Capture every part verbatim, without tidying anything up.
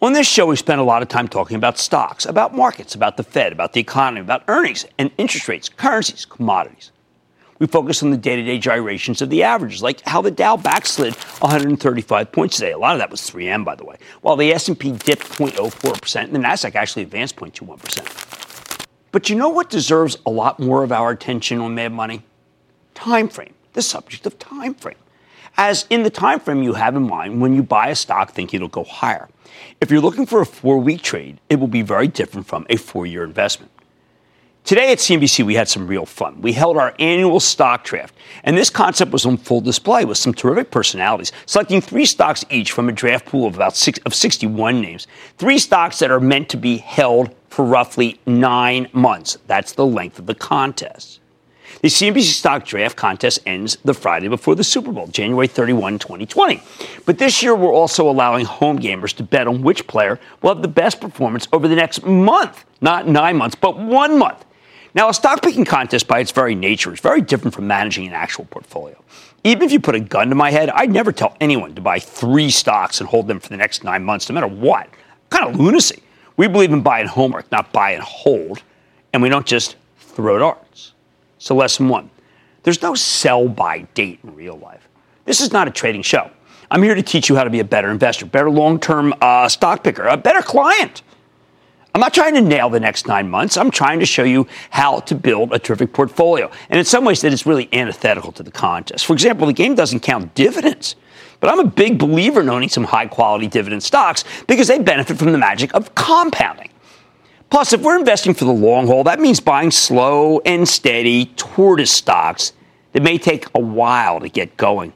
On this show, we spend a lot of time talking about stocks, about markets, about the Fed, about the economy, about earnings and interest rates, currencies, commodities. We focus on the day-to-day gyrations of the averages, like how the Dow backslid one hundred thirty-five points today. A lot of that was three M, by the way, while the S and P dipped zero point zero four percent and the Nasdaq actually advanced zero point two one percent. But you know what deserves a lot more of our attention on Mad Money? Time frame, the subject of time frame. As in the time frame you have in mind when you buy a stock thinking it'll go higher. If you're looking for a four-week trade, it will be very different from a four-year investment. Today at C N B C, we had some real fun. We held our annual stock draft, and this concept was on full display with some terrific personalities, selecting three stocks each from a draft pool of about six, of sixty-one names, three stocks that are meant to be held for roughly nine months. That's the length of the contest. The C N B C Stock Draft Contest ends the Friday before the Super Bowl, January thirty-first, twenty twenty. But this year, we're also allowing home gamers to bet on which player will have the best performance over the next month. Not nine months, but one month. Now, a stock picking contest by its very nature is very different from managing an actual portfolio. Even if you put a gun to my head, I'd never tell anyone to buy three stocks and hold them for the next nine months, no matter what. Kind of lunacy. We believe in buy and homework, not buy and hold. And we don't just throw darts. So lesson one, there's no sell-by date in real life. This is not a trading show. I'm here to teach you how to be a better investor, better long-term uh, stock picker, a better client. I'm not trying to nail the next nine months. I'm trying to show you how to build a terrific portfolio. And in some ways, that is really antithetical to the contest. For example, the game doesn't count dividends. But I'm a big believer in owning some high-quality dividend stocks because they benefit from the magic of compounding. Plus, if we're investing for the long haul, that means buying slow and steady tortoise stocks that may take a while to get going.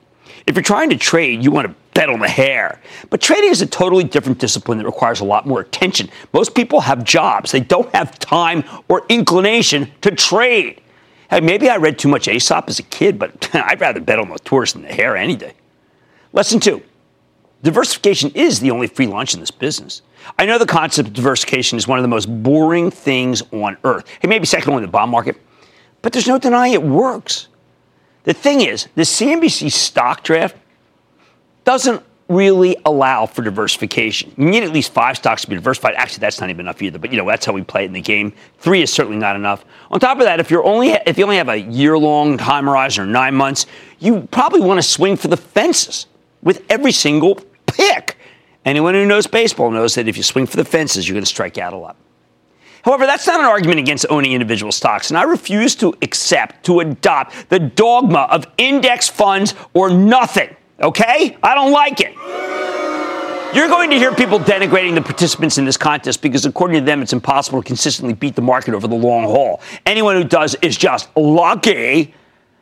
If you're trying to trade, you want to bet on the hare. But trading is a totally different discipline that requires a lot more attention. Most people have jobs. They don't have time or inclination to trade. Hey, maybe I read too much Aesop as a kid, but I'd rather bet on the tortoise than the hare any day. Lesson two. Diversification is the only free lunch in this business. I know the concept of diversification is one of the most boring things on earth. Hey, maybe second only to the bond market, but there's no denying it works. The thing is, the C N B C stock draft doesn't really allow for diversification. You need at least five stocks to be diversified. Actually, that's not even enough either, but you know, that's how we play it in the game. Three is certainly not enough. On top of that, if you're only if you only have a year-long time horizon or nine months, you probably want to swing for the fences with every single pick. Anyone who knows baseball knows that if you swing for the fences, you're going to strike out a lot. However, that's not an argument against owning individual stocks, and I refuse to accept, to adopt the dogma of index funds or nothing, okay? I don't like it. You're going to hear people denigrating the participants in this contest because, according to them, it's impossible to consistently beat the market over the long haul. Anyone who does is just lucky.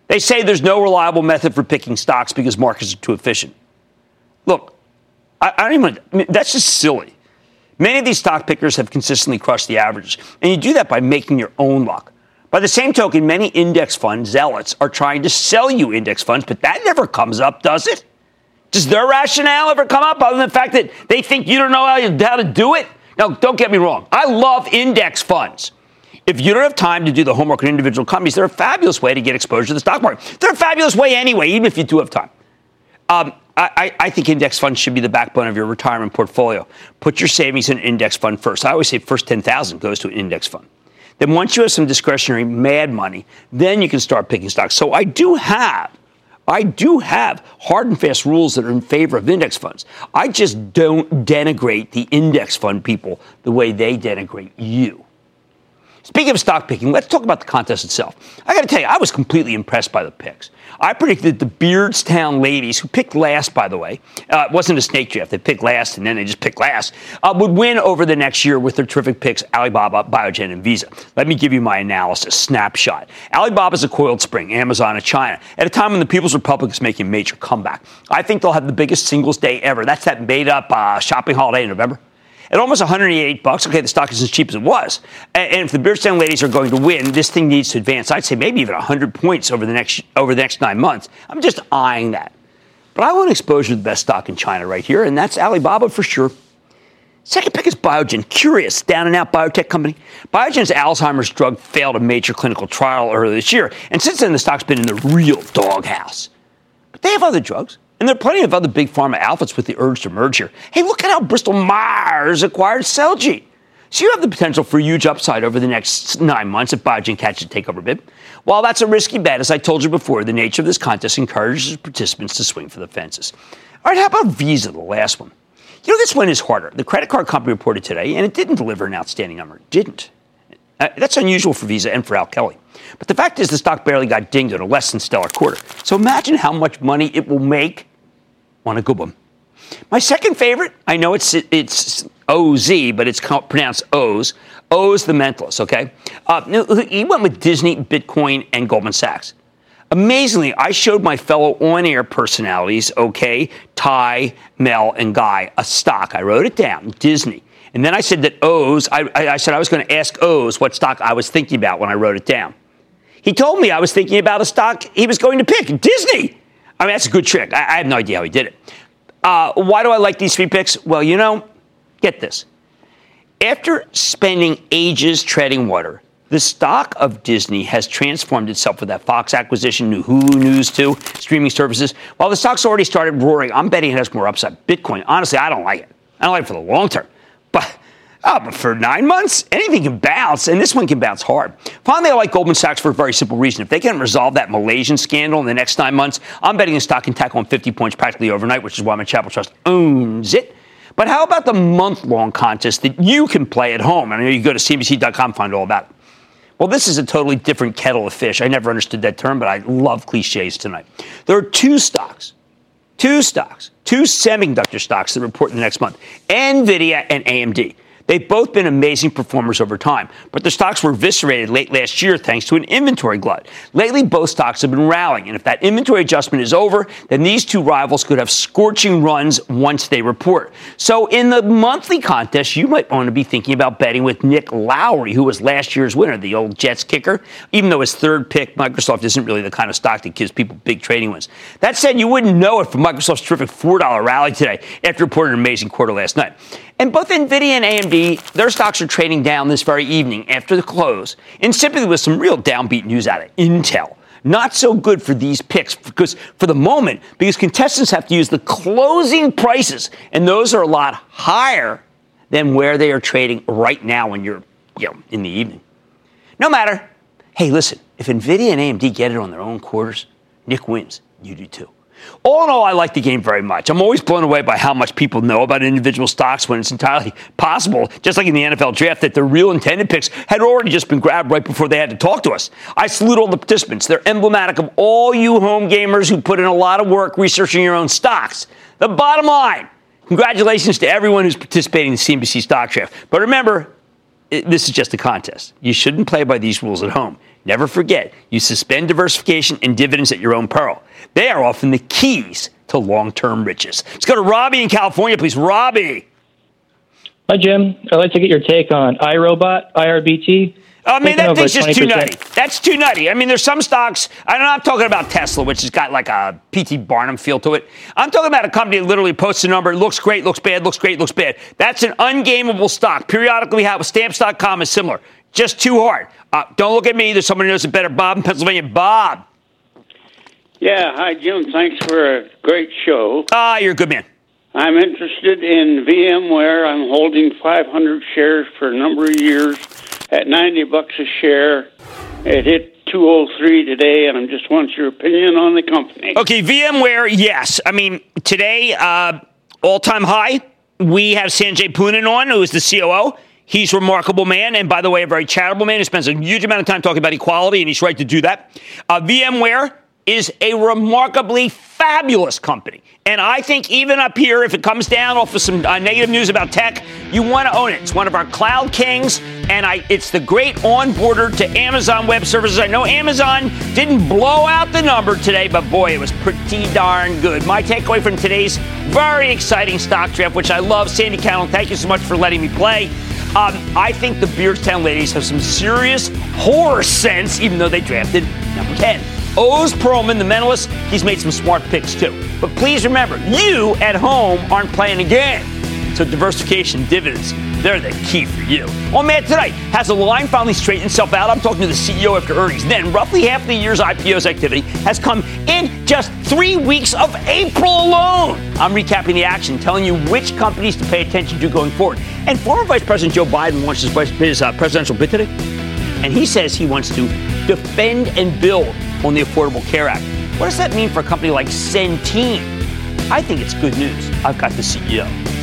They say there's no reliable method for picking stocks because markets are too efficient. Look, I, I don't even, I mean, that's just silly. Many of these stock pickers have consistently crushed the averages, and you do that by making your own luck. By the same token, many index fund zealots are trying to sell you index funds, but that never comes up, does it? Does their rationale ever come up other than the fact that they think you don't know how, you, how to do it? Now, don't get me wrong. I love index funds. If you don't have time to do the homework on individual companies, they're a fabulous way to get exposure to the stock market. They're a fabulous way anyway, even if you do have time. Um... I, I think index funds should be the backbone of your retirement portfolio. Put your savings in an index fund first. I always say first ten thousand dollars goes to an index fund. Then once you have some discretionary mad money, then you can start picking stocks. So I do have I do have hard and fast rules that are in favor of index funds. I just don't denigrate the index fund people the way they denigrate you. Speaking of stock picking, let's talk about the contest itself. I got to tell you, I was completely impressed by the picks. I predicted the Beardstown ladies, who picked last, by the way, uh, it wasn't a snake draft. They picked last, and then they just picked last, uh, would win over the next year with their terrific picks, Alibaba, Biogen, and Visa. Let me give you my analysis snapshot. Alibaba's a coiled spring, Amazon of China, at a time when the People's Republic is making a major comeback. I think they'll have the biggest singles day ever. That's that made-up uh, shopping holiday in November. At almost one hundred eighty-eight bucks, okay, the stock is as cheap as it was. And if the Beardstown ladies are going to win, this thing needs to advance, I'd say maybe even one hundred points over the next over the next nine months. I'm just eyeing that. But I want exposure to the best stock in China right here, and that's Alibaba for sure. Second pick is Biogen. Curious, down-and-out biotech company. Biogen's Alzheimer's drug failed a major clinical trial earlier this year, and since then the stock's been in the real doghouse. But they have other drugs. And there are plenty of other big pharma outfits with the urge to merge here. Hey, look at how Bristol-Myers acquired Celgene. So you have the potential for huge upside over the next nine months if Biogen catches a takeover bid. While that's a risky bet, as I told you before, the nature of this contest encourages participants to swing for the fences. All right, how about Visa, the last one? You know, this one is harder. The credit card company reported today, and it didn't deliver an outstanding number. It didn't. Uh, that's unusual for Visa and for Al Kelly. But the fact is the stock barely got dinged at a less than stellar quarter. So imagine how much money it will make on a good one. My second favorite, I know it's it's O Z, but it's pronounced O's. O's the mentalist, okay? Uh, he went with Disney, Bitcoin, and Goldman Sachs. Amazingly, I showed my fellow on-air personalities, okay, Ty, Mel, and Guy, a stock. I wrote it down, Disney. And then I said that O's, I, I said I was going to ask O's what stock I was thinking about when I wrote it down. He told me I was thinking about a stock he was going to pick, Disney. I mean, that's a good trick. I, I have no idea how he did it. Uh, why do I like these three picks? Well, you know, get this. After spending ages treading water, the stock of Disney has transformed itself with that Fox acquisition, new Hulu news too, streaming services. While the stock's already started roaring, I'm betting it has more upside. Bitcoin, honestly, I don't like it. I don't like it for the long term. But, oh, but for nine months, anything can bounce, and this one can bounce hard. Finally, I like Goldman Sachs for a very simple reason. If they can resolve that Malaysian scandal in the next nine months, I'm betting the stock can tackle on fifty points practically overnight, which is why my Chapel Trust owns it. But how about the month-long contest that you can play at home? I know you go to C N B C dot com and find all about it. Well, this is a totally different kettle of fish. I never understood that term, but I love cliches tonight. There are two stocks. Two stocks, two semiconductor stocks that report in the next month, NVIDIA and A M D. They've both been amazing performers over time, but their stocks were eviscerated late last year thanks to an inventory glut. Lately, both stocks have been rallying, and if that inventory adjustment is over, then these two rivals could have scorching runs once they report. So in the monthly contest, you might want to be thinking about betting with Nick Lowry, who was last year's winner, the old Jets kicker, even though his third pick, Microsoft, isn't really the kind of stock that gives people big trading wins. That said, you wouldn't know it from Microsoft's terrific four dollar rally today after reporting an amazing quarter last night. And both NVIDIA and A M D, their stocks are trading down this very evening after the close, in sympathy with some real downbeat news out of Intel. Not so good for these picks because, for the moment, because contestants have to use the closing prices, and those are a lot higher than where they are trading right now when you're, you know, in the evening. No matter. Hey, listen, if NVIDIA and A M D get it on their own quarters, Nick wins. You do too. All in all, I like the game very much. I'm always blown away by how much people know about individual stocks when it's entirely possible, just like in the N F L draft, that the real intended picks had already just been grabbed right before they had to talk to us. I salute all the participants. They're emblematic of all you home gamers who put in a lot of work researching your own stocks. The bottom line, congratulations to everyone who's participating in the C N B C stock draft. But remember, this is just a contest. You shouldn't play by these rules at home. Never forget, you suspend diversification and dividends at your own peril. They are often the keys to long-term riches. Let's go to Robbie in California, please. Robbie. Hi, Jim. I'd like to get your take on iRobot, I R B T. I mean, that thing's just too nutty. That's too nutty. I mean, there's some stocks. I'm not talking about Tesla, which has got like a P T Barnum feel to it. I'm talking about a company that literally posts a number. It looks great, looks bad, looks great, looks bad. That's an ungameable stock. Periodically, we have a stamps dot com is similar. Just too hard. Uh, don't look at me. There's somebody who knows it better. Bob in Pennsylvania. Bob. Yeah. Hi, Jim. Thanks for a great show. Ah, uh, you're a good man. I'm interested in VMware. I'm holding five hundred shares for a number of years at ninety bucks a share. It hit two oh three today, and I just want your opinion on the company. Okay, VMware, yes. I mean, today, uh, all-time high, we have Sanjay Poonen on, who is the C O O. He's a remarkable man, and by the way, a very charitable man who spends a huge amount of time talking about equality, and he's right to do that. Uh, VMware is a remarkably fabulous company. And I think even up here, if it comes down off of some uh, negative news about tech, you want to own it. It's one of our cloud kings, and I, it's the great onboarder to Amazon Web Services. I know Amazon didn't blow out the number today, but boy, it was pretty darn good. My takeaway from today's very exciting stock draft, which I love, Sandy Cannell, thank you so much for letting me play. Um, I think the Beardstown ladies have some serious horror sense, even though they drafted number ten. Oz Perlman, the mentalist, he's made some smart picks too. But please remember, you at home aren't playing a game. So diversification, dividends, they're the key for you. On Mad Tonight, has Align finally straightened itself out? I'm talking to the C E O after earnings. Then roughly half the year's I P O's activity has come in just three weeks of April alone. I'm recapping the action, telling you which companies to pay attention to going forward. And former Vice President Joe Biden launched his, vice, his uh, presidential bid today, and he says he wants to defend and build on the Affordable Care Act. What does that mean for a company like Centene? I think it's good news. I've got the C E O.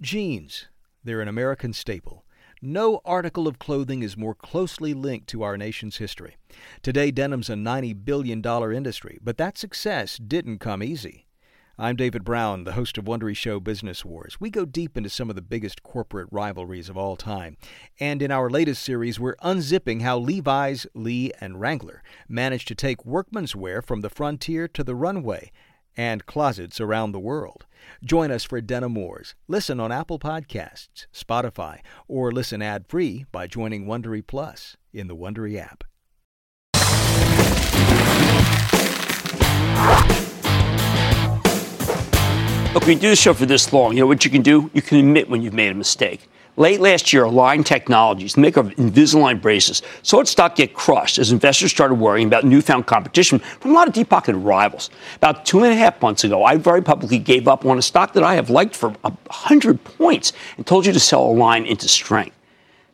Jeans. They're an American staple. No article of clothing is more closely linked to our nation's history. Today, denim's a ninety billion dollars industry, but that success didn't come easy. I'm David Brown, the host of Wondery Show Business Wars. We go deep into some of the biggest corporate rivalries of all time. And in our latest series, we're unzipping how Levi's, Lee, and Wrangler managed to take workman's wear from the frontier to the runway and closets around the world. Join us for Denim Wars. Listen on Apple Podcasts, Spotify, or listen ad-free by joining Wondery Plus in the Wondery app. Look, we do the show for this long. You know what you can do? You can admit when you've made a mistake. Late last year, Align Technologies, the maker of Invisalign braces, saw its stock get crushed as investors started worrying about newfound competition from a lot of deep-pocketed rivals. About two and a half months ago, I very publicly gave up on a stock that I have liked for one hundred points and told you to sell Align into strength.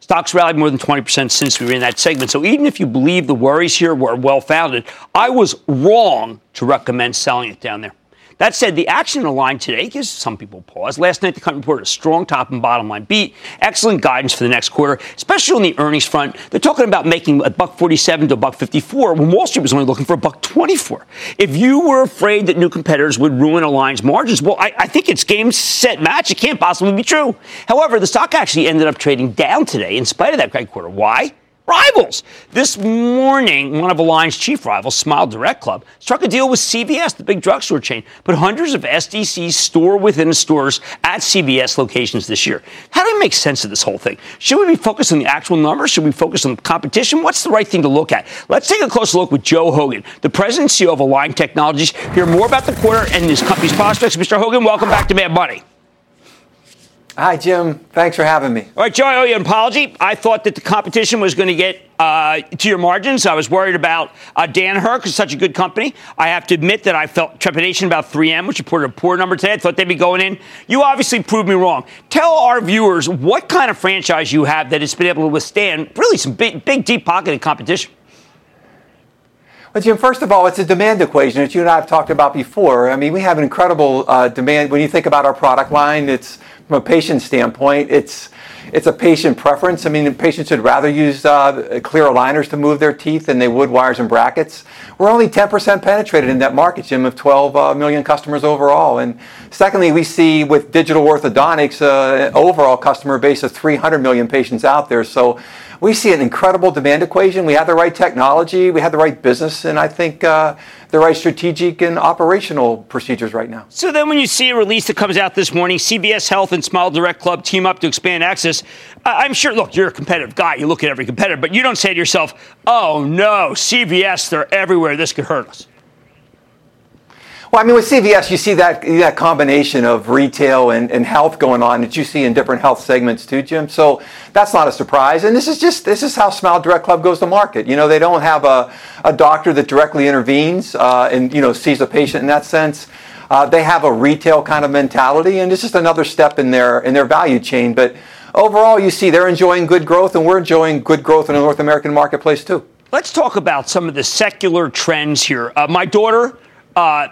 Stocks rallied more than twenty percent since we were in that segment, so even if you believe the worries here were well-founded, I was wrong to recommend selling it down there. That said, the action in Align today gives some people pause. Last night, the company reported a strong top and bottom line beat, excellent guidance for the next quarter, especially on the earnings front. They're talking about making a buck forty-seven to a buck fifty-four when Wall Street was only looking for a buck twenty-four. If you were afraid that new competitors would ruin Align's margins, well, I, I think it's game, set, match. It can't possibly be true. However, the stock actually ended up trading down today in spite of that great quarter. Why? Rivals. This morning, one of Align's chief rivals, Smile Direct Club, struck a deal with C V S, the big drugstore chain, but hundreds of S D Cs store within stores at C V S locations this year. How do we make sense of this whole thing? Should we be focused on the actual numbers? Should we focus on the competition? What's the right thing to look at? Let's take a closer look with Joe Hogan, the president and C E O of Align Technologies. Hear more about the quarter and his company's prospects. Mister Hogan, welcome back to Mad Money. Hi, Jim. Thanks for having me. All right, Joe, I owe you an apology. I thought that the competition was going to get uh, to your margins. I was worried about uh, Danaher because it's such a good company. I have to admit that I felt trepidation about three M, which reported a poor number today. I thought they'd be going in. You obviously proved me wrong. Tell our viewers what kind of franchise you have that has been able to withstand really some big, big deep-pocketed competition. Well, Jim, first of all, it's a demand equation that you and I have talked about before. I mean, we have an incredible uh, demand. When you think about our product line, it's from a patient standpoint, it's it's a patient preference. I mean, patients would rather use uh, clear aligners to move their teeth than they would wires and brackets. We're only ten percent penetrated in that market, Jim, of twelve uh, million customers overall. And secondly, we see with digital orthodontics uh, an overall customer base of three hundred million patients out there. So we see an incredible demand equation. We have the right technology, we have the right business, and I think uh, the right strategic and operational procedures right now. So then when you see a release that comes out this morning, C V S Health and Smile Direct Club team up to expand access, I'm sure, look, you're a competitive guy. You look at every competitor, but you don't say to yourself, oh, no, C V S, they're everywhere. This could hurt us. Well, I mean, with C V S, you see that that combination of retail and, and health going on that you see in different health segments too, Jim. So that's not a surprise. And this is just this is how Smile Direct Club goes to market. You know, they don't have a, a doctor that directly intervenes uh, and, you know, sees a patient in that sense. Uh, they have a retail kind of mentality, and it's just another step in their in their value chain. But overall, you see they're enjoying good growth, and we're enjoying good growth in the North American marketplace too. Let's talk about some of the secular trends here. Uh, my daughter uh,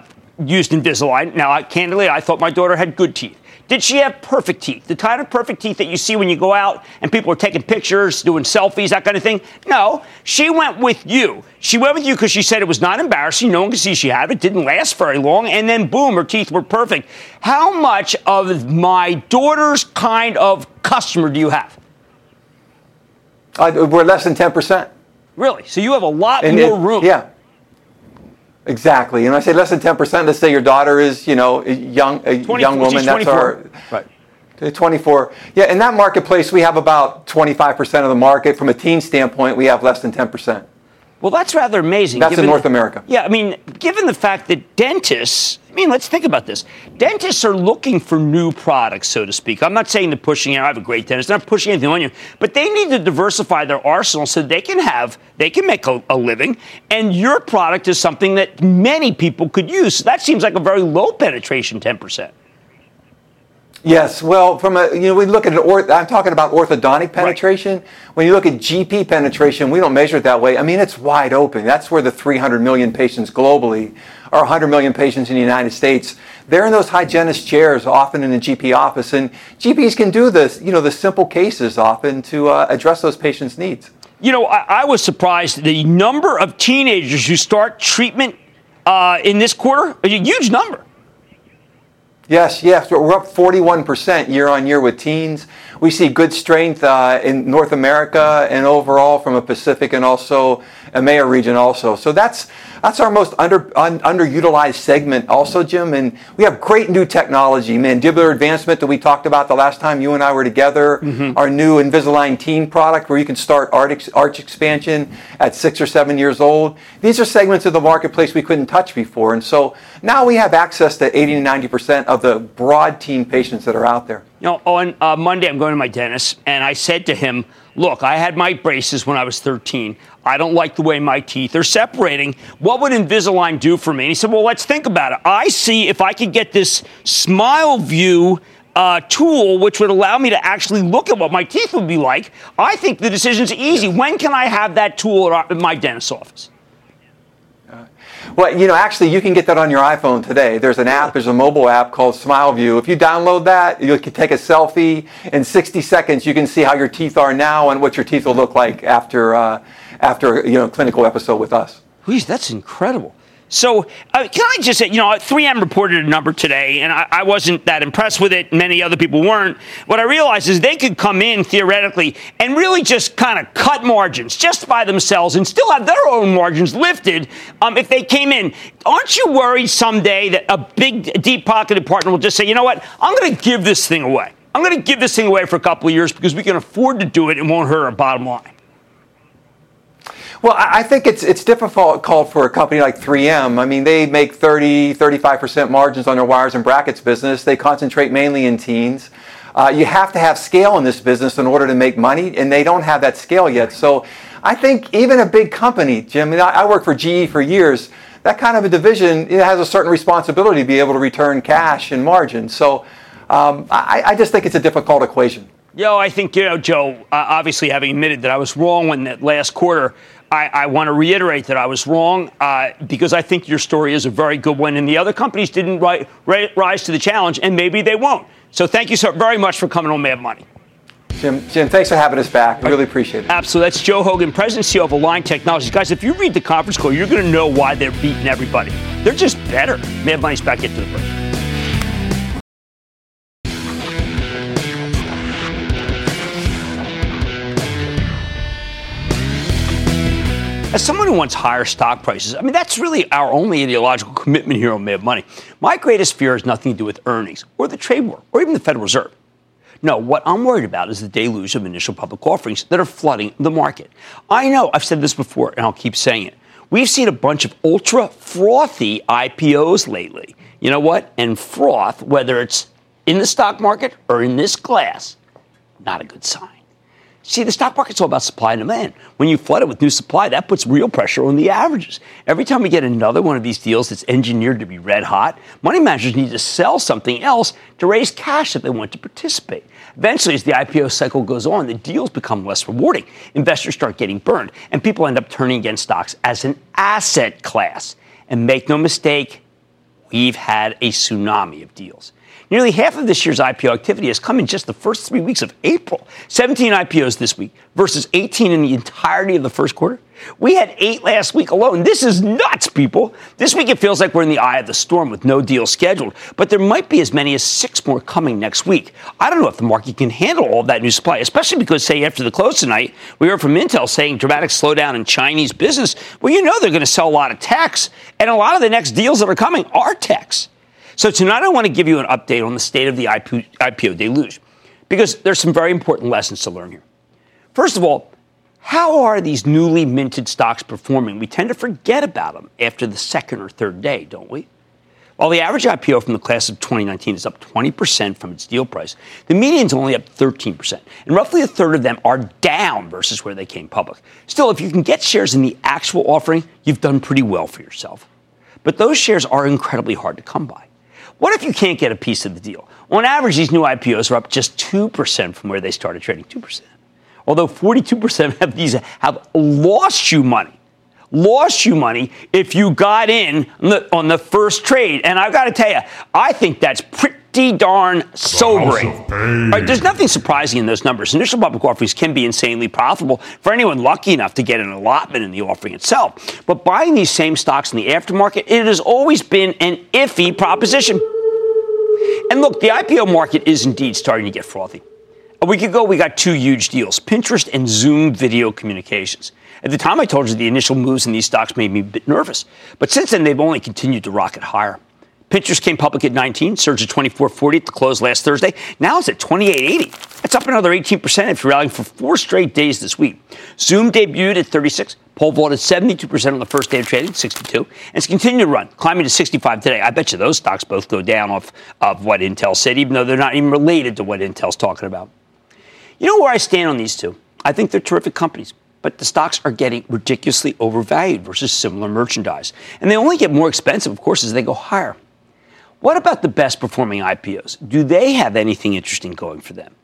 used Invisalign. Now, I, candidly, I thought my daughter had good teeth. Did she have perfect teeth? The kind of perfect teeth that you see when you go out and people are taking pictures, doing selfies, that kind of thing? No. She went with you. She went with you because she said it was not embarrassing. No one could see she had it. It didn't last very long. And then, boom, her teeth were perfect. How much of my daughter's kind of customer do you have? Uh, we're less than ten percent. Really? So you have a lot and more it, room. Yeah. Exactly. And I say less than ten percent. Let's say your daughter is, you know, a young, a twenty, young woman. That's twenty-four. Our right. twenty-four. Yeah. In that marketplace, we have about twenty-five percent of the market. From a teen standpoint, we have less than ten percent. Well, that's rather amazing. That's in North the, America. Yeah. I mean, given the fact that dentists, I mean, let's think about this. Dentists are looking for new products, so to speak. I'm not saying they're pushing it. I have a great dentist. I'm not pushing anything on you. But they need to diversify their arsenal so they can have, they can make a, a living. And your product is something that many people could use. So that seems like a very low penetration, ten percent. Yes. Well, from a, you know, we look at an orth, I'm talking about orthodontic penetration. Right. When you look at G P penetration, we don't measure it that way. I mean, it's wide open. That's where the three hundred million patients globally or one hundred million patients in the United States. They're in those hygienist chairs, often in the G P office, and G Ps can do this, you know, the simple cases often to uh, address those patients' needs. You know, I, I was surprised the number of teenagers who start treatment uh, in this quarter, a huge number. Yes, yes. We're up forty-one percent year on year with teens. We see good strength uh, in North America and overall from a Pacific and also EMEA region also. So that's that's our most under un, underutilized segment also, Jim. And we have great new technology, mandibular advancement that we talked about the last time you and I were together, mm-hmm. Our new Invisalign Teen product where you can start arch, arch expansion at six or seven years old. These are segments of the marketplace we couldn't touch before. And so now we have access to eighty to ninety percent of Of the broad teen patients that are out there. You know, on uh, Monday, I'm going to my dentist, and I said to him, look, I had my braces when I was thirteen. I don't like the way my teeth are separating. What would Invisalign do for me? And he said, well, let's think about it. I see if I could get this Smile View uh, tool, which would allow me to actually look at what my teeth would be like. I think the decision's easy. When can I have that tool at my dentist's office? Well, you know, actually, you can get that on your iPhone today. There's an app, there's a mobile app called Smile View. If you download that, you can take a selfie. In sixty seconds, you can see how your teeth are now and what your teeth will look like after, uh, after you know, a clinical episode with us. Jeez, that's incredible. So uh, can I just say, you know, three M reported a number today, and I, I wasn't that impressed with it. Many other people weren't. What I realized is they could come in theoretically and really just kind of cut margins just by themselves and still have their own margins lifted um, if they came in. Aren't you worried someday that a big, deep-pocketed partner will just say, you know what, I'm going to give this thing away. I'm going to give this thing away for a couple of years because we can afford to do it and won't hurt our bottom line? Well, I think it's it's difficult called for a company like three M. I mean, they make thirty, thirty-five percent margins on their wires and brackets business. They concentrate mainly in teens. Uh, you have to have scale in this business in order to make money, and they don't have that scale yet. So I think even a big company, Jim, and I, I worked for G E for years, that kind of a division, it has a certain responsibility to be able to return cash and margin. So um, I, I just think it's a difficult equation. Yo, I think, you know, Joe, uh, obviously having admitted that I was wrong when that last quarter, I, I want to reiterate that I was wrong uh, because I think your story is a very good one, and the other companies didn't ri- ri- rise to the challenge, and maybe they won't. So thank you so very much for coming on Mad Money. Jim, Jim, thanks for having us back. I really appreciate it. Absolutely. That's Joe Hogan, President and C E O of Align Technologies. Guys, if you read the conference call, you're going to know why they're beating everybody. They're just better. Mad Money's back into the break. As someone who wants higher stock prices, I mean, that's really our only ideological commitment here on May of Money. My greatest fear has nothing to do with earnings or the trade war or even the Federal Reserve. No, what I'm worried about is the deluge of initial public offerings that are flooding the market. I know, I've said this before, and I'll keep saying it. We've seen a bunch of ultra-frothy I P Os lately. You know what? And froth, whether it's in the stock market or in this class, not a good sign. See, the stock market's all about supply and demand. When you flood it with new supply, that puts real pressure on the averages. Every time we get another one of these deals that's engineered to be red hot, money managers need to sell something else to raise cash that they want to participate. Eventually, as the I P O cycle goes on, the deals become less rewarding. Investors start getting burned, and people end up turning against stocks as an asset class. And make no mistake, we've had a tsunami of deals. Nearly half of this year's I P O activity has come in just the first three weeks of April. seventeen I P Os this week versus eighteen in the entirety of the first quarter. We had eight last week alone. This is nuts, people. This week it feels like we're in the eye of the storm with no deal scheduled, but there might be as many as six more coming next week. I don't know if the market can handle all that new supply, especially because, say, after the close tonight, we heard from Intel saying dramatic slowdown in Chinese business. Well, you know they're going to sell a lot of techs, and a lot of the next deals that are coming are techs. So tonight I want to give you an update on the state of the I P O deluge, because there's some very important lessons to learn here. First of all, how are these newly minted stocks performing? We tend to forget about them after the second or third day, don't we? While the average I P O from the class of twenty nineteen is up twenty percent from its deal price, the median's only up thirteen percent, and roughly a third of them are down versus where they came public. Still, if you can get shares in the actual offering, you've done pretty well for yourself. But those shares are incredibly hard to come by. What if you can't get a piece of the deal? On average, these new I P Os are up just two percent from where they started trading, two percent. Although forty-two percent of these have lost you money. Lost you money if you got in on the, on the first trade. And I've got to tell you, I think that's pretty darn sobering. The right, there's nothing surprising in those numbers. Initial public offerings can be insanely profitable for anyone lucky enough to get an allotment in the offering itself. But buying these same stocks in the aftermarket, it has always been an iffy proposition. And look, the I P O market is indeed starting to get frothy. A week ago, we got two huge deals, Pinterest and Zoom Video Communications. At the time, I told you the initial moves in these stocks made me a bit nervous. But since then, they've only continued to rocket higher. Pinterest came public at nineteen, surged to twenty-four forty at the close last Thursday. Now it's at twenty-eight eighty. That's up another eighteen percent after rallying for four straight days this week. Zoom debuted at thirty-six, pole vaulted seventy-two percent on the first day of trading, sixty-two, and it's continued to run, climbing to sixty-five today. I bet you those stocks both go down off of what Intel said, even though they're not even related to what Intel's talking about. You know where I stand on these two? I think they're terrific companies, but the stocks are getting ridiculously overvalued versus similar merchandise. And they only get more expensive, of course, as they go higher. What about the best performing I P Os? Do they have anything interesting going for them?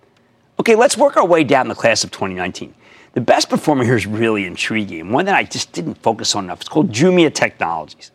Okay, let's work our way down the class of twenty nineteen. The best performer here is really intriguing, one that I just didn't focus on enough. It's called Jumia Technologies.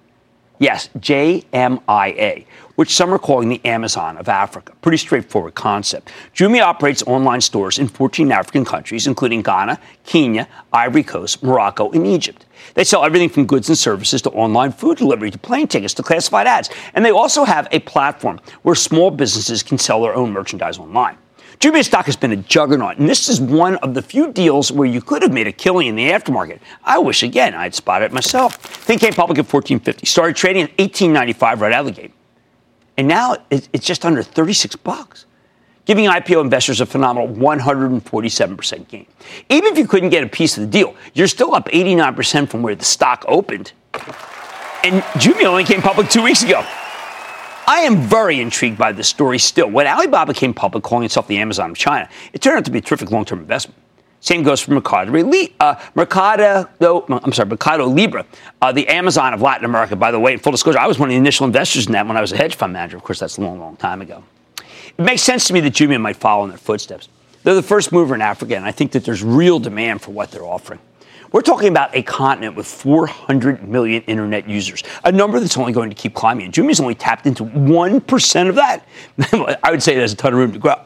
Yes, J M I A, which some are calling the Amazon of Africa. Pretty straightforward concept. Jumia operates online stores in fourteen African countries, including Ghana, Kenya, Ivory Coast, Morocco, and Egypt. They sell everything from goods and services to online food delivery to plane tickets to classified ads. And they also have a platform where small businesses can sell their own merchandise online. Jumia stock has been a juggernaut, and this is one of the few deals where you could have made a killing in the aftermarket. I wish, again, I'd spotted it myself. Thing came public at fourteen fifty, started trading at eighteen ninety-five right out of the gate. And now it's just under thirty-six bucks, giving I P O investors a phenomenal one hundred forty-seven percent gain. Even if you couldn't get a piece of the deal, you're still up eighty-nine percent from where the stock opened. And Jumia only came public two weeks ago. I am very intrigued by this story still. When Alibaba came public, calling itself the Amazon of China, it turned out to be a terrific long-term investment. Same goes for Mercado, uh, Mercado, no, I'm sorry, Mercado Libre, uh, the Amazon of Latin America. By the way, in full disclosure, I was one of the initial investors in that when I was a hedge fund manager. Of course, that's a long, long time ago. It makes sense to me that Jumia might follow in their footsteps. They're the first mover in Africa, and I think that there's real demand for what they're offering. We're talking about a continent with four hundred million internet users, a number that's only going to keep climbing. And Jumia's only tapped into one percent of that. I would say there's a ton of room to grow.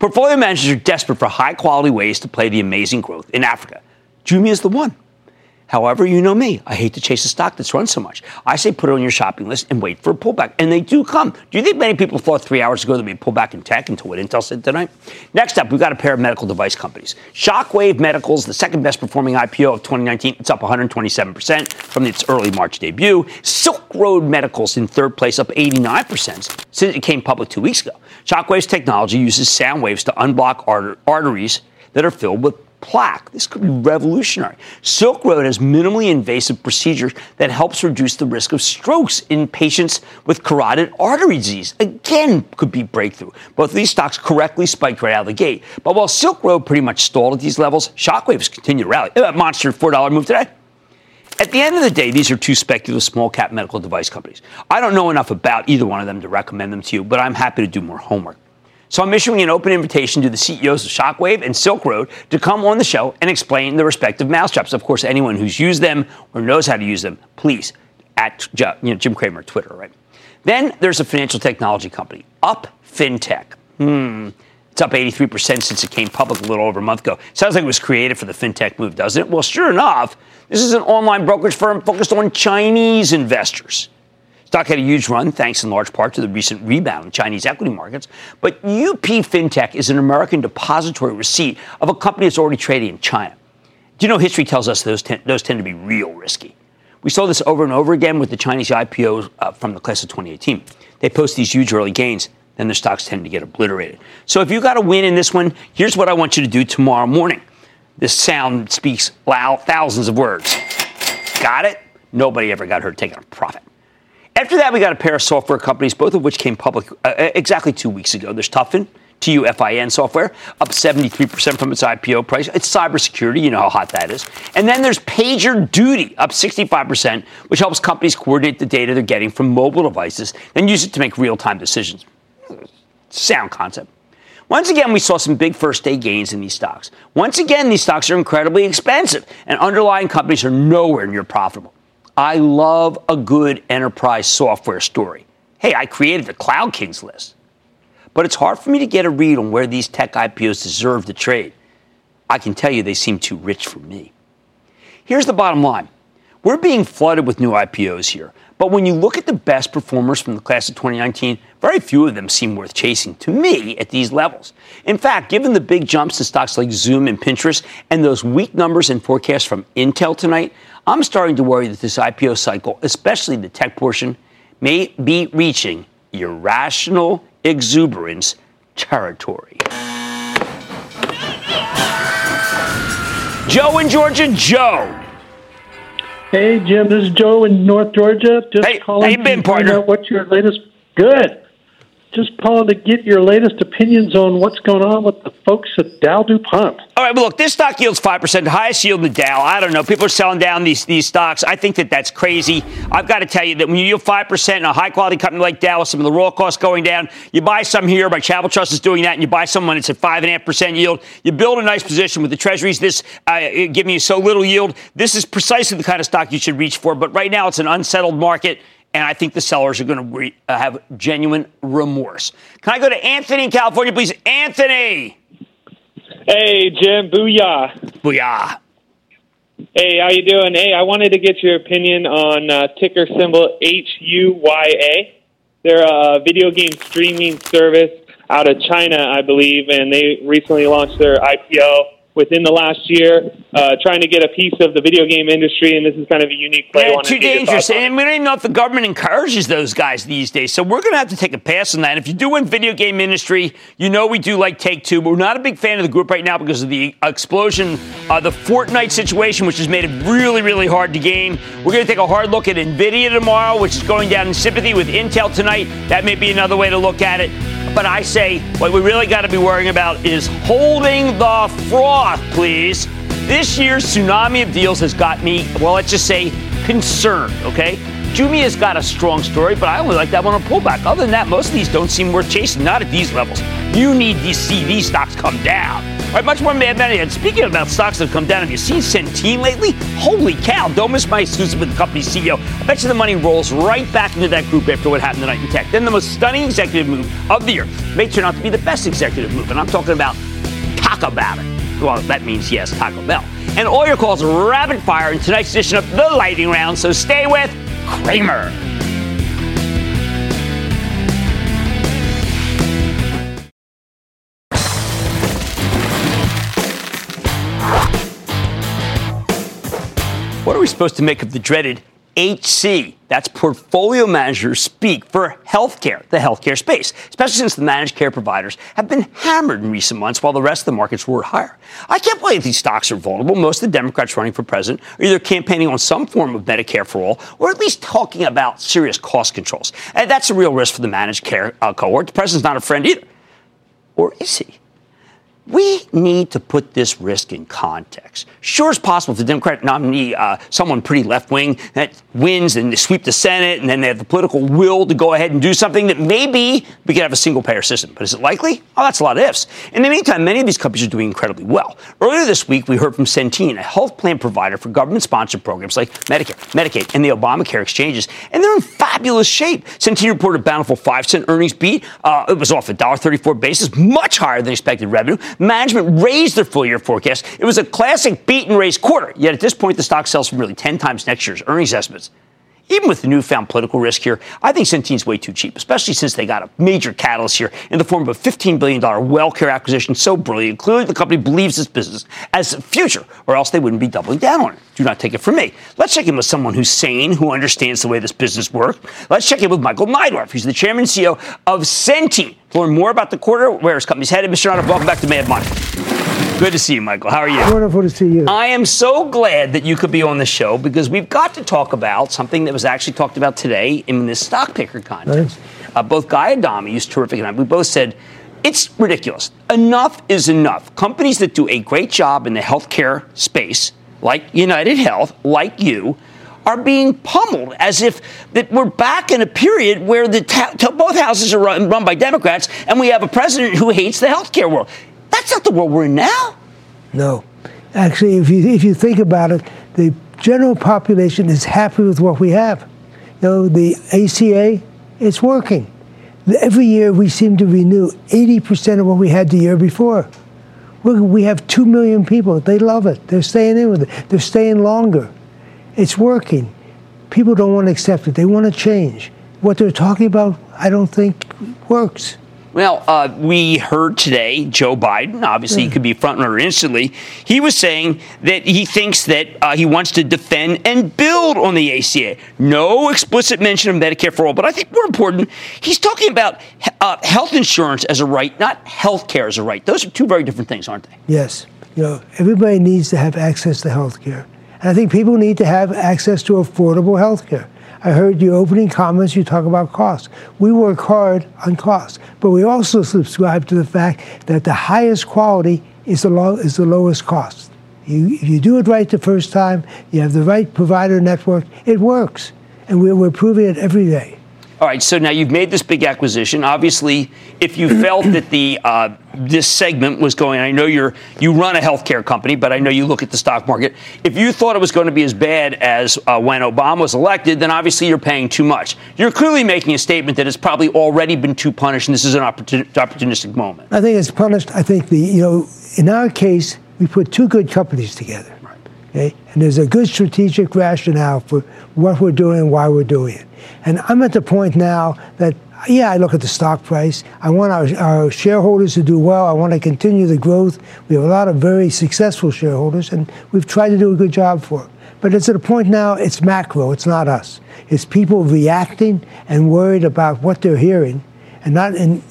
Portfolio managers are desperate for high-quality ways to play the amazing growth in Africa. Jumia's the one. However, you know me, I hate to chase a stock that's run so much. I say put it on your shopping list and wait for a pullback. And they do come. Do you think many people thought three hours ago there'd be a pullback in tech until what Intel said tonight? Next up, we've got a pair of medical device companies. Shockwave Medical's the second best performing I P O of twenty nineteen. It's up one hundred twenty-seven percent from its early March debut. Silk Road Medical's in third place, up eighty-nine percent since it came public two weeks ago. Shockwave's technology uses sound waves to unblock arter- arteries that are filled with plaque. This could be revolutionary. Silk Road has minimally invasive procedures that helps reduce the risk of strokes in patients with carotid artery disease. Again, could be breakthrough. Both of these stocks correctly spiked right out of the gate. But while Silk Road pretty much stalled at these levels, Shockwave's continued to rally. That monster four dollar move today. At the end of the day, these are two speculative small-cap medical device companies. I don't know enough about either one of them to recommend them to you, but I'm happy to do more homework. So I'm issuing an open invitation to the C E Os of Shockwave and Silk Road to come on the show and explain their respective mousetraps. Of course, anyone who's used them or knows how to use them, please, at you know, Jim Cramer, Twitter, right? Then there's a financial technology company, UpFintech. Hmm. It's up eighty-three percent since it came public a little over a month ago. Sounds like it was created for the fintech move, doesn't it? Well, sure enough, this is an online brokerage firm focused on Chinese investors. Stock had a huge run, thanks in large part to the recent rebound in Chinese equity markets. But U P FinTech is an American depository receipt of a company that's already trading in China. Do you know history tells us those, ten, those tend to be real risky? We saw this over and over again with the Chinese I P Os uh, from the class of twenty eighteen. They post these huge early gains, then their stocks tend to get obliterated. So if you got a win in this one, here's what I want you to do tomorrow morning. This sound speaks loud, thousands of words. Got it? Nobody ever got hurt taking a profit. After that, we got a pair of software companies, both of which came public uh, exactly two weeks ago. There's Tufin, T U F I N Software, up seventy-three percent from its I P O price. It's cybersecurity. You know how hot that is. And then there's PagerDuty, up sixty-five percent, which helps companies coordinate the data they're getting from mobile devices and use it to make real-time decisions. Sound concept. Once again, we saw some big first-day gains in these stocks. Once again, these stocks are incredibly expensive, and underlying companies are nowhere near profitable. I love a good enterprise software story. Hey, I created the Cloud Kings list. But it's hard for me to get a read on where these tech I P Os deserve to trade. I can tell you they seem too rich for me. Here's the bottom line. We're being flooded with new I P Os here. But when you look at the best performers from the class of twenty nineteen, very few of them seem worth chasing to me at these levels. In fact, given the big jumps in stocks like Zoom and Pinterest and those weak numbers and forecasts from Intel tonight, I'm starting to worry that this I P O cycle, especially the tech portion, may be reaching irrational exuberance territory. Joe in Georgia, Joe. Hey, Jim, this is Joe in North Georgia. Just hey, calling how you been, to partner? Find out what's your latest... Good. Just calling to get your latest opinions on what's going on with the folks at Dow DuPont. All right, well, look, this stock yields five percent, the highest yield in the Dow. I don't know. People are selling down these, these stocks. I think that that's crazy. I've got to tell you that when you yield five percent in a high-quality company like Dow with some of the raw costs going down, you buy some here, my Travel Trust is doing that, and you buy someone that's at five point five percent yield. You build a nice position with the treasuries. This uh, giving you so little yield. This is precisely the kind of stock you should reach for, but right now it's an unsettled market. And I think the sellers are going to re- uh, have genuine remorse. Can I go to Anthony in California, please? Anthony! Hey, Jim. Booyah. Booyah. Hey, how you doing? Hey, I wanted to get your opinion on uh, ticker symbol H U Y A. They're a video game streaming service out of China, I believe, and they recently launched their I P O within the last year, uh, trying to get a piece of the video game industry, and this is kind of a unique play. Yeah, too dangerous, and we don't even know if the government encourages those guys these days, so we're going to have to take a pass on that. If you do win video game industry, you know we do like Take-Two, but we're not a big fan of the group right now because of the explosion of the Fortnite situation, which has made it really, really hard to game. We're going to take a hard look at NVIDIA tomorrow, which is going down in sympathy with Intel tonight. That may be another way to look at it. But I say what we really got to be worrying about is holding the froth, please. This year's tsunami of deals has got me, well, let's just say concerned, okay? Jumia's got a strong story, but I only like that one on pullback. Other than that, most of these don't seem worth chasing, not at these levels. You need to see these stocks come down. All right, much more Mad Money. And speaking about stocks that have come down, have you seen Centene lately? Holy cow, don't miss my exclusive with the company's C E O. I bet you the money rolls right back into that group after what happened tonight in tech. Then the most stunning executive move of the year may turn out to be the best executive move, and I'm talking about Taco Bell. Well, that means, yes, Taco Bell. and all your calls rapid fire in tonight's edition of The Lightning Round. So stay with Cramer. What are we supposed to make of the dreaded H C? That's portfolio managers speak for healthcare, the healthcare space, especially since the managed care providers have been hammered in recent months while the rest of the markets roared higher. I can't believe these stocks are vulnerable. Most of the Democrats running for president are either campaigning on some form of Medicare for all or at least talking about serious cost controls. And that's a real risk for the managed care uh, cohort. The president's not a friend either. Or is he? We need to put this risk in context. Sure, it's possible if the Democratic nominee, uh, someone pretty left-wing, that wins and they sweep the Senate and then they have the political will to go ahead and do something that maybe we could have a single-payer system. But is it likely? Oh, that's a lot of ifs. In the meantime, many of these companies are doing incredibly well. Earlier this week, we heard from Centene, a health plan provider for government-sponsored programs like Medicare, Medicaid, and the Obamacare exchanges, and they're in fabulous shape. Centene reported a bountiful five cent earnings beat. Uh, it was off a one dollar thirty-four basis, much higher than expected revenue. Management raised their full-year forecast. It was a classic beat-and-raise quarter. Yet at this point, the stock sells for really ten times next year's earnings estimates. Even with the newfound political risk here, I think Centene's way too cheap, especially since they got a major catalyst here in the form of a fifteen billion dollars WellCare acquisition so brilliant. Clearly, the company believes this business as the future, or else they wouldn't be doubling down on it. Do not take it from me. Let's check in with someone who's sane, who understands the way this business works. Let's check in with Michael Neidorf, who's the chairman and C E O of Centene. To learn more about the quarter, where his company's headed, Mister Neidorf, welcome back to Mad Money. Good to see you, Michael. How are you? Wonderful to see you. I am so glad that you could be on the show because we've got to talk about something that was actually talked about today in this stock picker contest. Right. Uh, both Guy and Dami used terrific, and I, we both said it's ridiculous. Enough is enough. Companies that do a great job in the healthcare space, like United Health, like you, are being pummeled as if that we're back in a period where the ta- t- both houses are run, run by Democrats, and we have a president who hates the healthcare world. That's not the world we're in now. No. Actually, if you if you think about it, the general population is happy with what we have. You know, the H C A, it's working. Every year we seem to renew eighty percent of what we had the year before. We're, we have two million people. They love it. They're staying in with it. They're staying longer. It's working. People don't want to accept it. They want to change. What they're talking about, I don't think works. Well, uh, we heard today Joe Biden, obviously he could be front-runner instantly. He was saying that he thinks that uh, he wants to defend and build on the H C A. No explicit mention of Medicare for all, but I think more important, he's talking about uh, health insurance as a right, not health care as a right. Those are two very different things, aren't they? Yes. You know, everybody needs to have access to health care. And I think people need to have access to affordable health care. I heard your opening comments, you talk about cost. We work hard on cost, but we also subscribe to the fact that the highest quality is the, low, is the lowest cost. You, if you do it right the first time, you have the right provider network, it works. And we're, we're proving it every day. All right, so now you've made this big acquisition. Obviously, if you felt that the uh, this segment was going, I know you're you run a healthcare company, but I know you look at the stock market. If you thought it was going to be as bad as uh, when Obama was elected, then obviously you're paying too much. You're clearly making a statement that it's probably already been too punished, and this is an opportun- opportunistic moment. I think it's punished. I think the you know in our case we put two good companies together, right. Okay? And there's a good strategic rationale for what we're doing and why we're doing it. And I'm at the point now that, yeah, I look at the stock price. I want our, our shareholders to do well. I want to continue the growth. We have a lot of very successful shareholders, and we've tried to do a good job for it. But it's at a point now, it's macro. It's not us. It's people reacting and worried about what they're hearing and not and,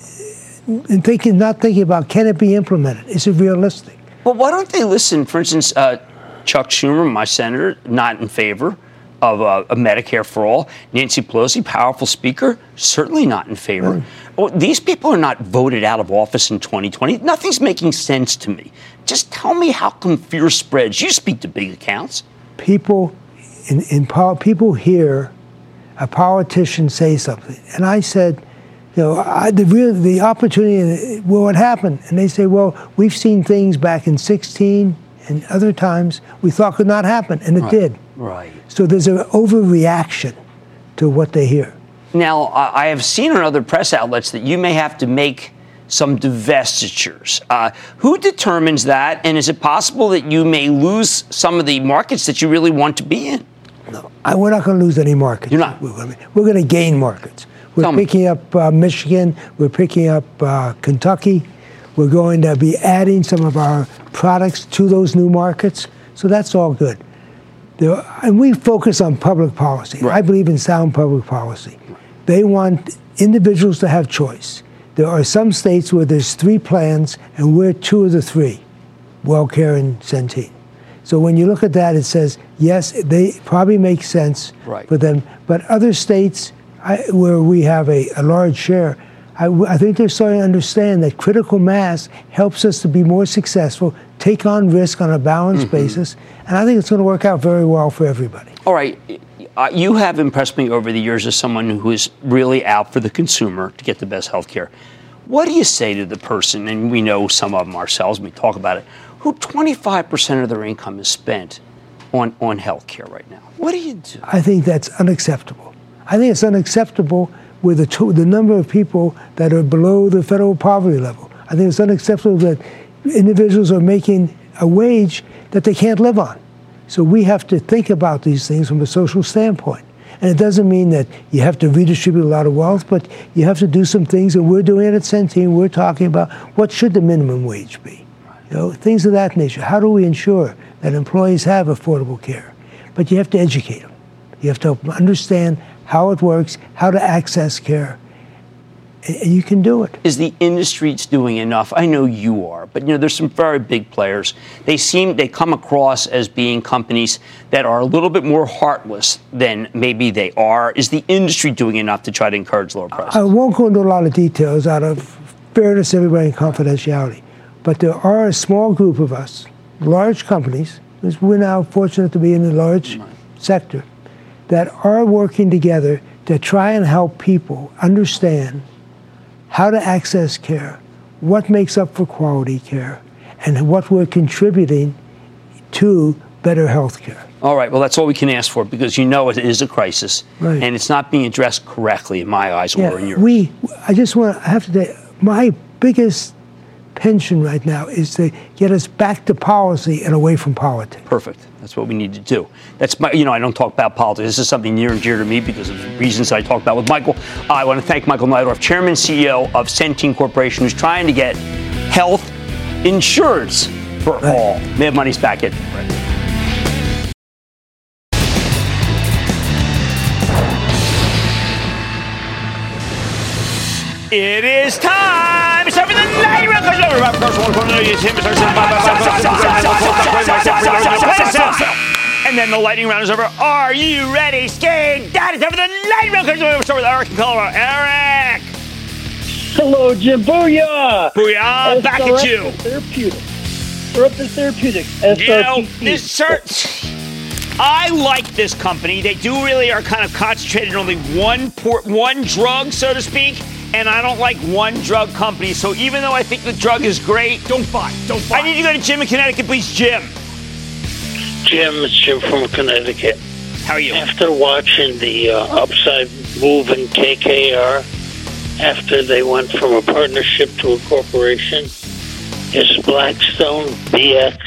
and thinking, not thinking about can it be implemented? Is it realistic? Well, why don't they listen? For instance, uh, Chuck Schumer, my senator, not in favor of a, a Medicare for all. Nancy Pelosi, powerful speaker, certainly not in favor. Mm. Oh, these people are not voted out of office in twenty twenty. Nothing's making sense to me. Just tell me how come fear spreads. You speak to big accounts. People in, in power, people hear a politician say something. And I said, you know, I, the, real, the opportunity, will it happen? And they say, well, we've seen things back in sixteen and other times we thought could not happen, and it right. did. Right. So there's an overreaction to what they hear. Now, I have seen in other press outlets that you may have to make some divestitures. Uh, who determines that? And is it possible that you may lose some of the markets that you really want to be in? No, I, we're not going to lose any markets. You're not. We're, we're going to gain markets. We're Tell picking me. up uh, Michigan. We're picking up uh, Kentucky. We're going to be adding some of our products to those new markets. So that's all good. There, and we focus on public policy. Right. I believe in sound public policy. They want individuals to have choice. There are some states where there's three plans, and we're two of the three, WellCare and Centene. So when you look at that, it says, yes, they probably make sense right. for them. But other states I, where we have a, a large share, I, I think they're starting to understand that critical mass helps us to be more successful, take on risk on a balanced mm-hmm. basis, and I think it's going to work out very well for everybody. All right. Uh, you have impressed me over the years as someone who is really out for the consumer to get the best health care. What do you say to the person, and we know some of them ourselves, we talk about it, who twenty-five percent of their income is spent on, on health care right now? What do you do? I think that's unacceptable. I think it's unacceptable with the, to- the number of people that are below the federal poverty level. I think it's unacceptable that individuals are making a wage that they can't live on. So we have to think about these things from a social standpoint. And it doesn't mean that you have to redistribute a lot of wealth, but you have to do some things, and we're doing it at Centene. We're talking about what should the minimum wage be, you know, things of that nature. How do we ensure that employees have affordable care? But you have to educate them. You have to help them understand how it works, how to access care. And you can do it. Is the industry doing enough? I know you are, but you know there's some very big players. They seem they come across as being companies that are a little bit more heartless than maybe they are. Is the industry doing enough to try to encourage lower prices? I won't go into a lot of details out of fairness to everybody and confidentiality, but there are a small group of us, large companies, because we're now fortunate to be in a large right. sector, that are working together to try and help people understand how to access care, what makes up for quality care, and what we're contributing to better health care. All right. Well, that's all we can ask for, because you know it is a crisis, right. and it's not being addressed correctly in my eyes yeah, or in yours. We, I just want to have to say, my biggest pension right now is to get us back to policy and away from politics. Perfect. That's what we need to do. That's my, you know, I don't talk about politics. This is something near and dear to me because of the reasons I talked about with Michael. I want to thank Michael Neidorf, Chairman and C E O of Centene Corporation, who's trying to get health insurance for right. all. Mad Money's back in. Right. It is time! It's time for the night round! And then the lightning round is over. Are you ready, Skate? That is time for the night round! We'll start with Eric in Colorado. Eric! Hello, Jim. Booyah! Booyah! Back at you! Therapeutics. We're up to therapeutics. You know, this search... I like this company. They do really are kind of concentrated on only one port, one drug, so to speak. And I don't like one drug company. So even though I think the drug is great, don't buy. Don't buy. I need to go to Jim in Connecticut, please. Jim. Jim, it's Jim from Connecticut. How are you? After watching the uh, upside move in K K R, after they went from a partnership to a corporation, is Blackstone B X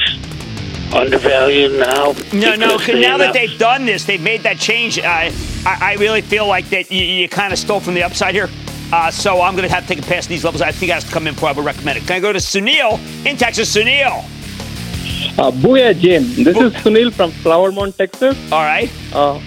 undervalued now? No, no. Now that they've done this, they've made that change. I, I, I really feel like that you, you kind of stole from the upside here. Uh, so I'm going to have to take a pass at these levels. I think I have to come in before I would recommend it. Can I go to Sunil in Texas? Sunil. Uh, Booyah, Jim. This Bo- is Sunil from Flowermont, Texas. All right. Uh,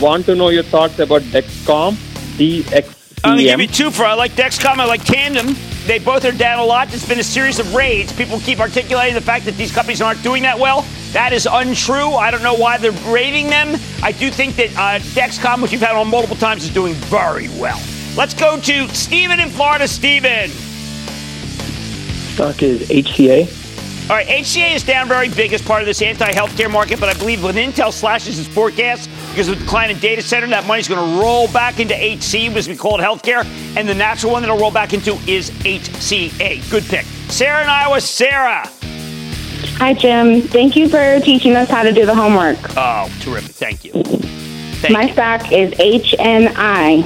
want to know your thoughts about Dexcom, D X C M. I'm going to give you two for I like Dexcom. I like Tandem. They both are down a lot. It's been a series of raids. People keep articulating the fact that these companies aren't doing that well. That is untrue. I don't know why they're raiding them. I do think that uh, Dexcom, which you've had on multiple times, is doing very well. Let's go to Steven in Florida. Steven. Stock is H C A. All right, H C A is down very big as part of this anti-healthcare market, but I believe when Intel slashes its forecast because of the decline in data center, that money's going to roll back into H C, which we call it healthcare, and the natural one that it'll roll back into is H C A. Good pick. Sarah in Iowa. Sarah. Hi, Jim. Thank you for teaching us how to do the homework. Oh, terrific. Thank you. Thank My you. Stock is H N I.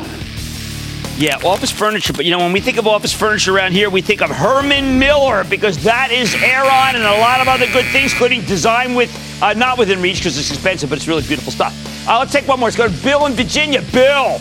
Yeah, office furniture. But, you know, when we think of office furniture around here, we think of Herman Miller, because that is Aeron and a lot of other good things, including design with, uh, not within reach because it's expensive, but it's really beautiful stuff. Uh, let's take one more. Let's go to Bill in Virginia. Bill.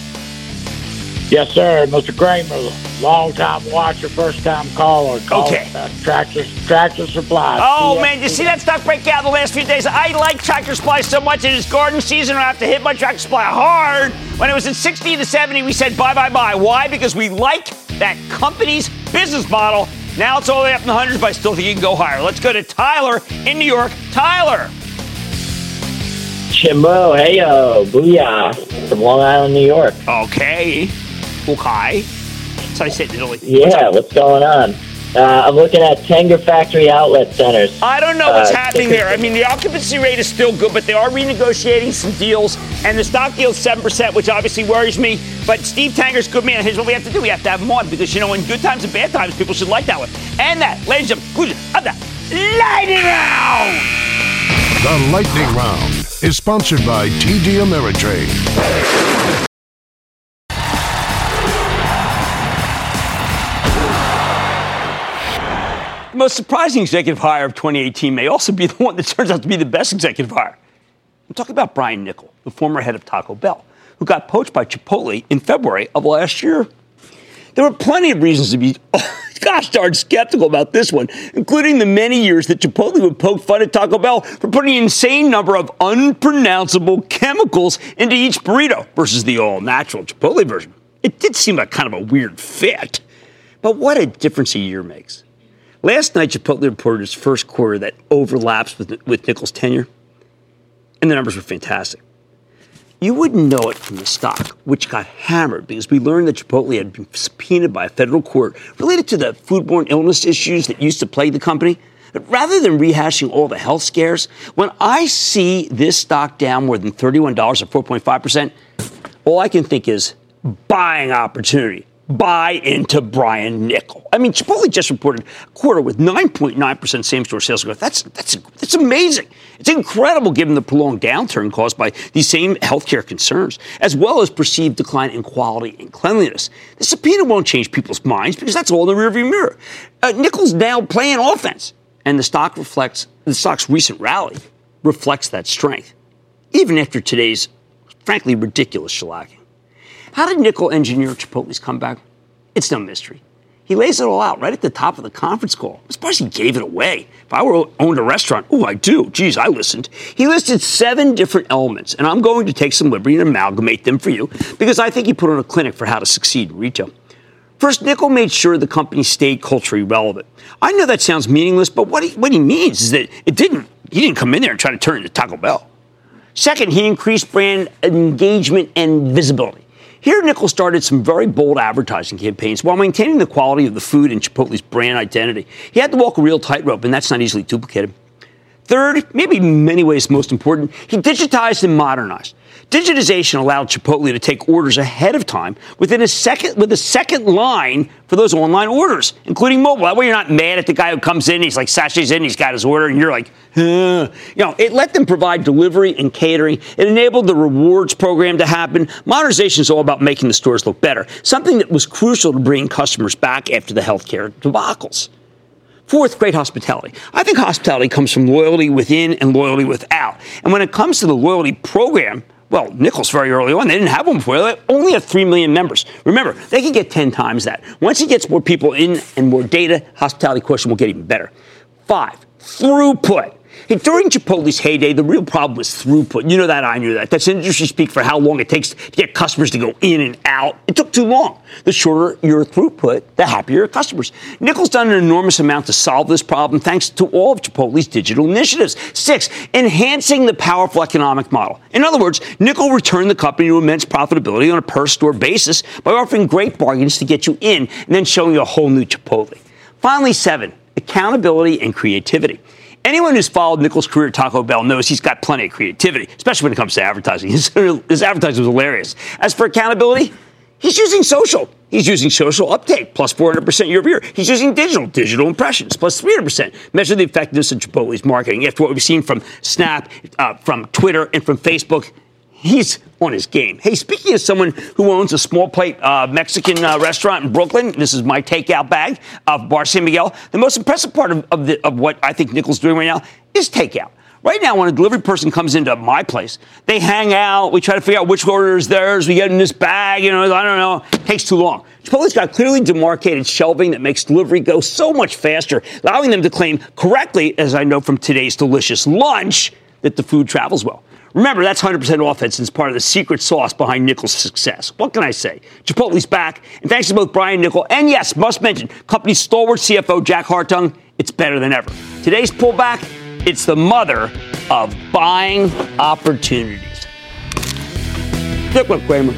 Yes, sir. Mister Cramer, long-time watcher, first-time caller. Call okay. Uh, tractor, tractor Supply. Oh, C F C. Man, you see that stock break out in the last few days? I like Tractor Supply so much. It is garden season, and I have to hit my Tractor Supply hard. When it was at sixty to seventy, we said buy, buy, buy. Why? Because we like that company's business model. Now it's all the way up in the hundreds, but I still think you can go higher. Let's go to Tyler in New York. Tyler. Shimbo, hey-o, booyah, from Long Island, New York. Okay. Okay. So I said Italy. Yeah, what's going on? Uh, I'm looking at Tanger Factory Outlet Centers. I don't know what's uh, happening there. I mean, the occupancy rate is still good, but they are renegotiating some deals, and the stock yield's seven percent, which obviously worries me. But Steve Tanger's a good man. Here's what we have to do. We have to have him on, because, you know, in good times and bad times, people should like that one. And that, ladies and gentlemen, of the Lightning Round! The Lightning Round is sponsored by T D Ameritrade. The most surprising executive hire of twenty eighteen may also be the one that turns out to be the best executive hire. I'm talking about Brian Niccol, the former head of Taco Bell, who got poached by Chipotle in February of last year. There were plenty of reasons to be oh, gosh darn skeptical about this one, including the many years that Chipotle would poke fun at Taco Bell for putting an insane number of unpronounceable chemicals into each burrito versus the all-natural Chipotle version. It did seem like kind of a weird fit, but what a difference a year makes. Last night, Chipotle reported its first quarter that overlaps with, with Niccol's tenure, and the numbers were fantastic. You wouldn't know it from the stock, which got hammered because we learned that Chipotle had been subpoenaed by a federal court related to the foodborne illness issues that used to plague the company. But rather than rehashing all the health scares, when I see this stock down more than thirty-one dollars or four point five percent, all I can think is buying opportunity. Buy into Brian Niccol. I mean, Chipotle just reported a quarter with nine point nine percent same-store sales growth. That's that's that's amazing. It's incredible given the prolonged downturn caused by these same healthcare concerns, as well as perceived decline in quality and cleanliness. The subpoena won't change people's minds because that's all in the rearview mirror. Uh, Niccol's now playing offense, and the stock reflects the stock's recent rally reflects that strength, even after today's frankly ridiculous shellacking. How did Niccol engineer Chipotle's comeback? It's no mystery. He lays it all out right at the top of the conference call. I'm surprised he gave it away. If I were owned a restaurant, oh, I do. Geez, I listened. He listed seven different elements, and I'm going to take some liberty and amalgamate them for you because I think he put on a clinic for how to succeed in retail. First, Niccol made sure the company stayed culturally relevant. I know that sounds meaningless, but what he, what he means is that it didn't. He didn't come in there and try to turn into Taco Bell. Second, he increased brand engagement and visibility. Here, Niccol started some very bold advertising campaigns while maintaining the quality of the food and Chipotle's brand identity. He had to walk a real tightrope, and that's not easily duplicated. Third, maybe in many ways most important, he digitized and modernized. Digitization allowed Chipotle to take orders ahead of time within a second, with a second line for those online orders, including mobile. That way you're not mad at the guy who comes in, he's like, sachets in, he's got his order, and you're like, huh. You know, it let them provide delivery and catering. It enabled the rewards program to happen. Modernization is all about making the stores look better, something that was crucial to bringing customers back after the healthcare debacles. Fourth, great hospitality. I think hospitality comes from loyalty within and loyalty without. And when it comes to the loyalty program, well, Niccol's very early on. They didn't have one before. They only have three million members. Remember, they can get ten times that. Once he gets more people in and more data, hospitality question will get even better. Five, throughput. Hey, during Chipotle's heyday, the real problem was throughput. You know that, I knew that. That's industry speak for how long it takes to get customers to go in and out. It took too long. The shorter your throughput, the happier your customers. Niccol's done an enormous amount to solve this problem thanks to all of Chipotle's digital initiatives. Six, enhancing the powerful economic model. In other words, Niccol returned the company to immense profitability on a per-store basis by offering great bargains to get you in and then showing you a whole new Chipotle. Finally, seven, accountability and creativity. Anyone who's followed Niccol's career at Taco Bell knows he's got plenty of creativity, especially when it comes to advertising. His, his advertising was hilarious. As for accountability, he's using social. He's using social uptake, plus four hundred percent year over year. He's using digital, digital impressions, plus three hundred percent. Measure the effectiveness of Chipotle's marketing. After what we've seen from Snap, uh, from Twitter, and from Facebook, he's on his game. Hey, speaking of someone who owns a small plate uh, Mexican uh, restaurant in Brooklyn, this is my takeout bag of Bar San Miguel. The most impressive part of, of, the, of what I think Nickel's doing right now is takeout. Right now, when a delivery person comes into my place, they hang out. We try to figure out which order is theirs. We get in this bag. You know, I don't know. It takes too long. Chipotle's got clearly demarcated shelving that makes delivery go so much faster, allowing them to claim correctly, as I know from today's delicious lunch, that the food travels well. Remember, that's one hundred percent offense and it's part of the secret sauce behind Nickel's success. What can I say? Chipotle's back. And thanks to both Brian Nickel and, yes, must mention, company stalwart C F O Jack Hartung, it's better than ever. Today's pullback, it's the mother of buying opportunities. Stick with Cramer.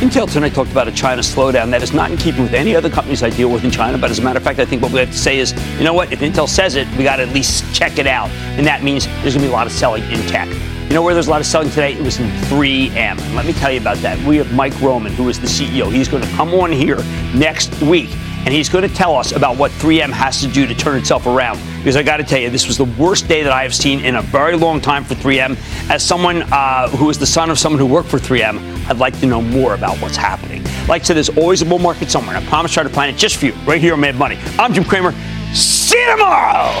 Intel tonight talked about a China slowdown that is not in keeping with any other companies I deal with in China. But as a matter of fact, I think what we have to say is, you know what? If Intel says it, we got to at least check it out. And that means there's going to be a lot of selling in tech. You know where there's a lot of selling today? It was in three M. Let me tell you about that. We have Mike Roman, who is the C E O. He's going to come on here next week, and he's going to tell us about what three M has to do to turn itself around. Because I got to tell you, this was the worst day that I have seen in a very long time for three M. As someone uh, who is the son of someone who worked for three M, I'd like to know more about what's happening. Like I said, there's always a bull market somewhere, and I promise to try to plan it just for you, right here on Mad Money. I'm Jim Cramer. See you tomorrow!